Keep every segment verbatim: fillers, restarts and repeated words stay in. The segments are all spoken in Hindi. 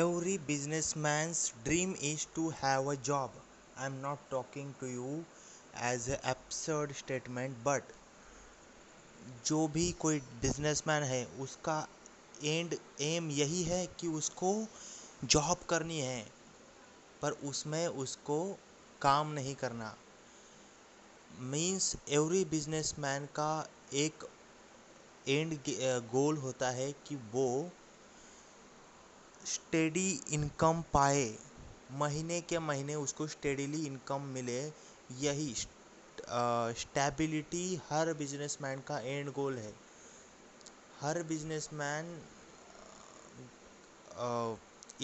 Every businessman's dream is to have a job. I'm not talking to you as an absurd statement, but जो भी कोई बिजनेसमैन है उसका एंड एम यही है कि उसको जॉब करनी है, पर उसमें उसको काम नहीं करना. मीन्स एवरी बिजनेसमैन का एक एंड गोल होता है कि वो स्टेडी इनकम पाए, महीने के महीने उसको स्टेडीली इनकम मिले. यही स्टेबिलिटी हर बिजनेसमैन का एंड गोल है. हर बिजनेसमैन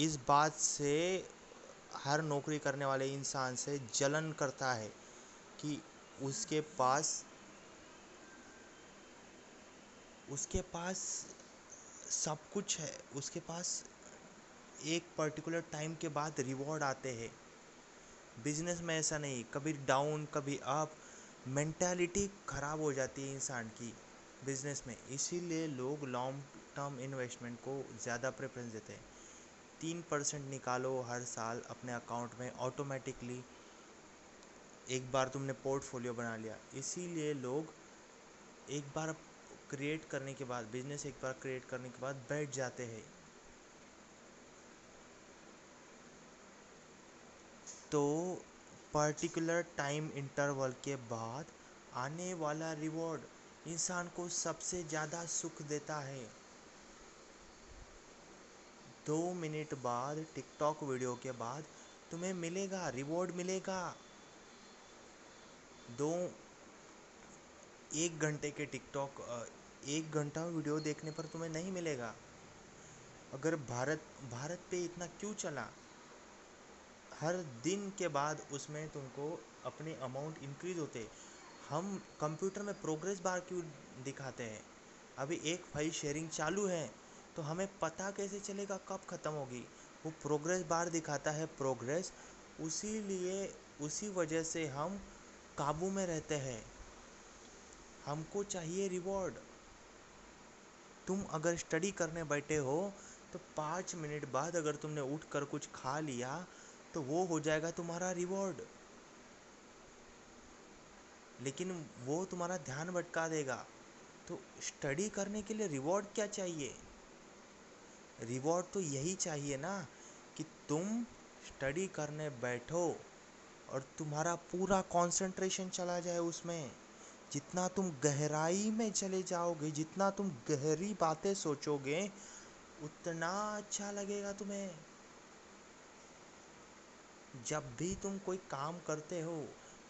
इस बात से, हर नौकरी करने वाले इंसान से जलन करता है कि उसके पास उसके पास सब कुछ है, उसके पास एक पर्टिकुलर टाइम के बाद रिवॉर्ड आते हैं. बिजनेस में ऐसा नहीं, कभी डाउन कभी अप, मेंटालिटी ख़राब हो जाती है इंसान की बिजनेस में. इसीलिए लोग लॉन्ग टर्म इन्वेस्टमेंट को ज़्यादा प्रेफरेंस देते हैं. तीन परसेंट निकालो हर साल अपने अकाउंट में, ऑटोमेटिकली एक बार तुमने पोर्टफोलियो बना लिया. इसीलिए लोग एक बार क्रिएट करने के बाद, बिजनेस एक बार क्रिएट करने के बाद बैठ जाते हैं. तो पर्टिकुलर टाइम इंटरवल के बाद आने वाला रिवॉर्ड इंसान को सबसे ज़्यादा सुख देता है. दो मिनट बाद टिकटॉक वीडियो के बाद तुम्हें मिलेगा रिवॉर्ड, मिलेगा. दो एक घंटे के टिकटॉक, एक घंटा वीडियो देखने पर तुम्हें नहीं मिलेगा. अगर भारत भारत पे इतना क्यों चला, हर दिन के बाद उसमें तुमको अपने अमाउंट इंक्रीज होते. हम कंप्यूटर में प्रोग्रेस बार क्यों दिखाते हैं? अभी एक फाइल शेयरिंग चालू है तो हमें पता कैसे चलेगा कब ख़त्म होगी? वो प्रोग्रेस बार दिखाता है प्रोग्रेस. उसी लिए उसी वजह से हम काबू में रहते हैं. हमको चाहिए रिवॉर्ड. तुम अगर स्टडी करने बैठे हो तो पाँच मिनट बाद अगर तुमने उठकर कुछ खा लिया तो वो हो जाएगा तुम्हारा रिवॉर्ड, लेकिन वो तुम्हारा ध्यान भटका देगा. तो स्टडी करने के लिए रिवॉर्ड क्या चाहिए? रिवॉर्ड तो यही चाहिए ना कि तुम स्टडी करने बैठो और तुम्हारा पूरा कंसंट्रेशन चला जाए उसमें. जितना तुम गहराई में चले जाओगे, जितना तुम गहरी बातें सोचोगे, उतना अच्छा लगेगा तुम्हें. जब भी तुम कोई काम करते हो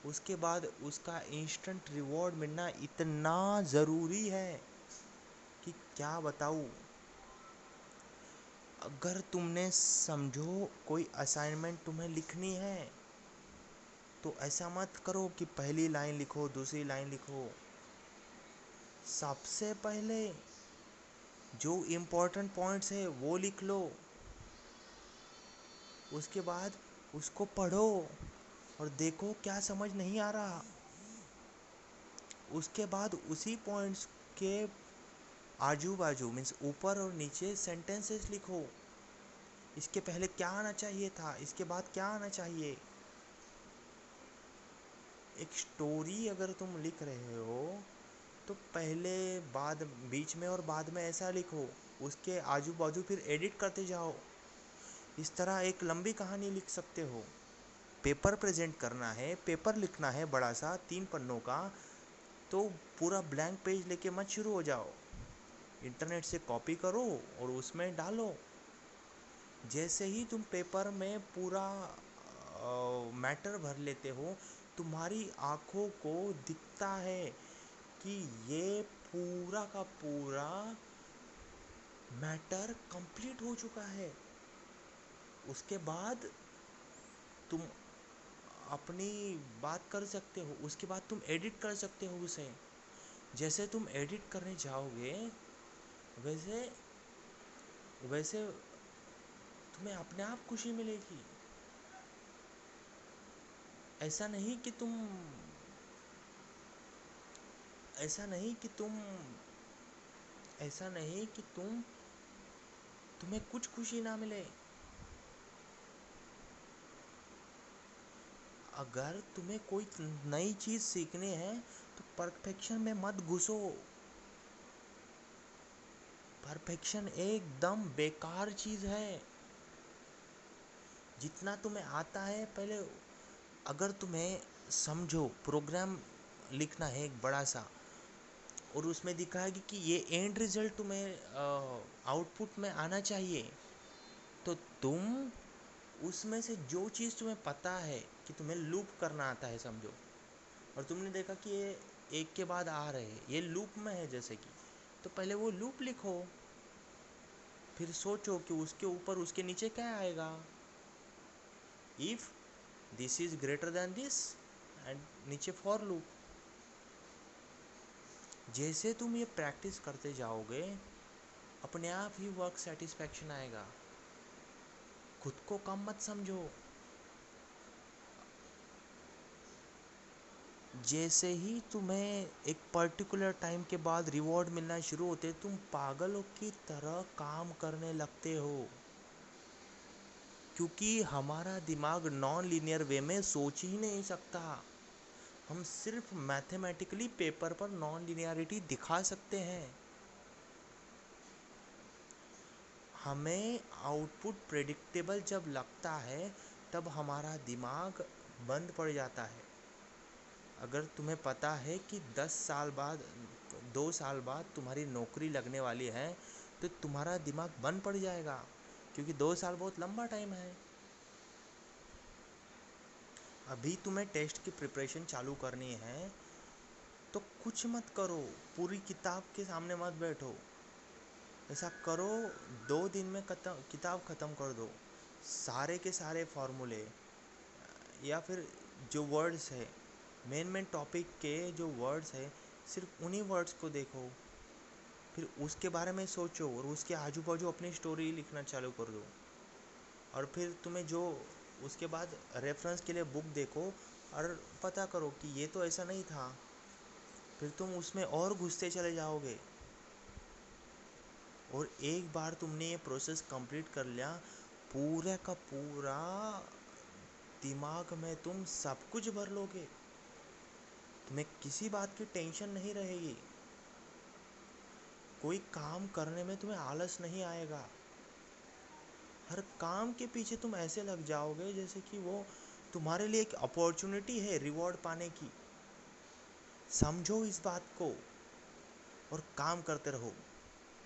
उसके बाद उसका इंस्टेंट रिवॉर्ड मिलना इतना ज़रूरी है कि क्या बताऊँ. अगर तुमने समझो कोई असाइनमेंट तुम्हें लिखनी है तो ऐसा मत करो कि पहली लाइन लिखो दूसरी लाइन लिखो. सबसे पहले जो इम्पोर्टेंट पॉइंट्स है वो लिख लो, उसके बाद उसको पढ़ो और देखो क्या समझ नहीं आ रहा. उसके बाद उसी पॉइंट्स के आजू बाजू मीन्स ऊपर और नीचे सेंटेंसेस लिखो. इसके पहले क्या आना चाहिए था, इसके बाद क्या आना चाहिए. एक स्टोरी अगर तुम लिख रहे हो तो पहले, बाद, बीच में और बाद में ऐसा लिखो. उसके आजू बाजू फिर एडिट करते जाओ. इस तरह एक लंबी कहानी लिख सकते हो. पेपर प्रेजेंट करना है, पेपर लिखना है बड़ा सा तीन पन्नों का, तो पूरा ब्लैंक पेज लेके मत शुरू हो जाओ. इंटरनेट से कॉपी करो और उसमें डालो. जैसे ही तुम पेपर में पूरा मैटर भर लेते हो तुम्हारी आँखों को दिखता है कि ये पूरा का पूरा मैटर कंप्लीट हो चुका है. उसके बाद तुम अपनी बात कर सकते हो, उसके बाद तुम एडिट कर सकते हो उसे. जैसे तुम एडिट करने जाओगे वैसे वैसे तुम्हें अपने आप खुशी मिलेगी. ऐसा नहीं कि तुम ऐसा नहीं कि तुम ऐसा नहीं कि तुम तुम्हें कुछ खुशी ना मिले. अगर तुम्हें कोई नई चीज़ सीखनी है तो परफेक्शन में मत घुसो। परफेक्शन एकदम बेकार चीज़ है। जितना तुम्हें आता है पहले, अगर तुम्हें समझो प्रोग्राम लिखना है एक बड़ा सा और उसमें दिखाएगी कि ये एंड रिजल्ट तुम्हें आउटपुट में आना चाहिए, तो तुम उसमें से जो चीज़ तुम्हें पता है कि तुम्हें लूप करना आता है समझो, और तुमने देखा कि ये एक के बाद आ रहे हैं, ये लूप में है जैसे कि, तो पहले वो लूप लिखो, फिर सोचो कि उसके ऊपर उसके नीचे क्या आएगा। If this is greater than this and नीचे फॉर लूप। जैसे तुम ये प्रैक्टिस करते जाओगे अपने आप ही वर्क सेटिस्फैक्शन आएगा। खुद को कम मत समझो। जैसे ही तुम्हें एक पर्टिकुलर टाइम के बाद रिवॉर्ड मिलना शुरू होते, तुम पागलों की तरह काम करने लगते हो, क्योंकि हमारा दिमाग नॉन लीनियर वे में सोच ही नहीं सकता। हम सिर्फ मैथमेटिकली पेपर पर नॉन लीनियरिटी दिखा सकते हैं। हमें आउटपुट प्रेडिक्टेबल जब लगता है तब हमारा दिमाग बंद पड़ जाता है। अगर तुम्हें पता है कि दस साल बाद, दो साल बाद तुम्हारी नौकरी लगने वाली है, तो तुम्हारा दिमाग बंद पड़ जाएगा, क्योंकि दो साल बहुत लंबा टाइम है। अभी तुम्हें टेस्ट की प्रिपरेशन चालू करनी है तो कुछ मत करो, पूरी किताब के सामने मत बैठो। ऐसा करो, दो दिन में किताब ख़त्म कर दो, सारे के सारे फार्मूले या फिर जो वर्ड्स है, मेन मेन टॉपिक के जो वर्ड्स है, सिर्फ उन्हीं वर्ड्स को देखो, फिर उसके बारे में सोचो और उसके आजू बाजू अपनी स्टोरी लिखना चालू कर दो। और फिर तुम्हें जो उसके बाद रेफरेंस के लिए बुक देखो और पता करो कि ये तो ऐसा नहीं था, फिर तुम उसमें और घुसते चले जाओगे। और एक बार तुमने ये प्रोसेस कंप्लीट कर लिया, पूरे का पूरा दिमाग में तुम सब कुछ भर लोगे, तुम्हें किसी बात की टेंशन नहीं रहेगी, कोई काम करने में तुम्हें आलस नहीं आएगा। हर काम के पीछे तुम ऐसे लग जाओगे जैसे कि वो तुम्हारे लिए एक अपॉर्चुनिटी है रिवॉर्ड पाने की। समझो इस बात को और काम करते रहो।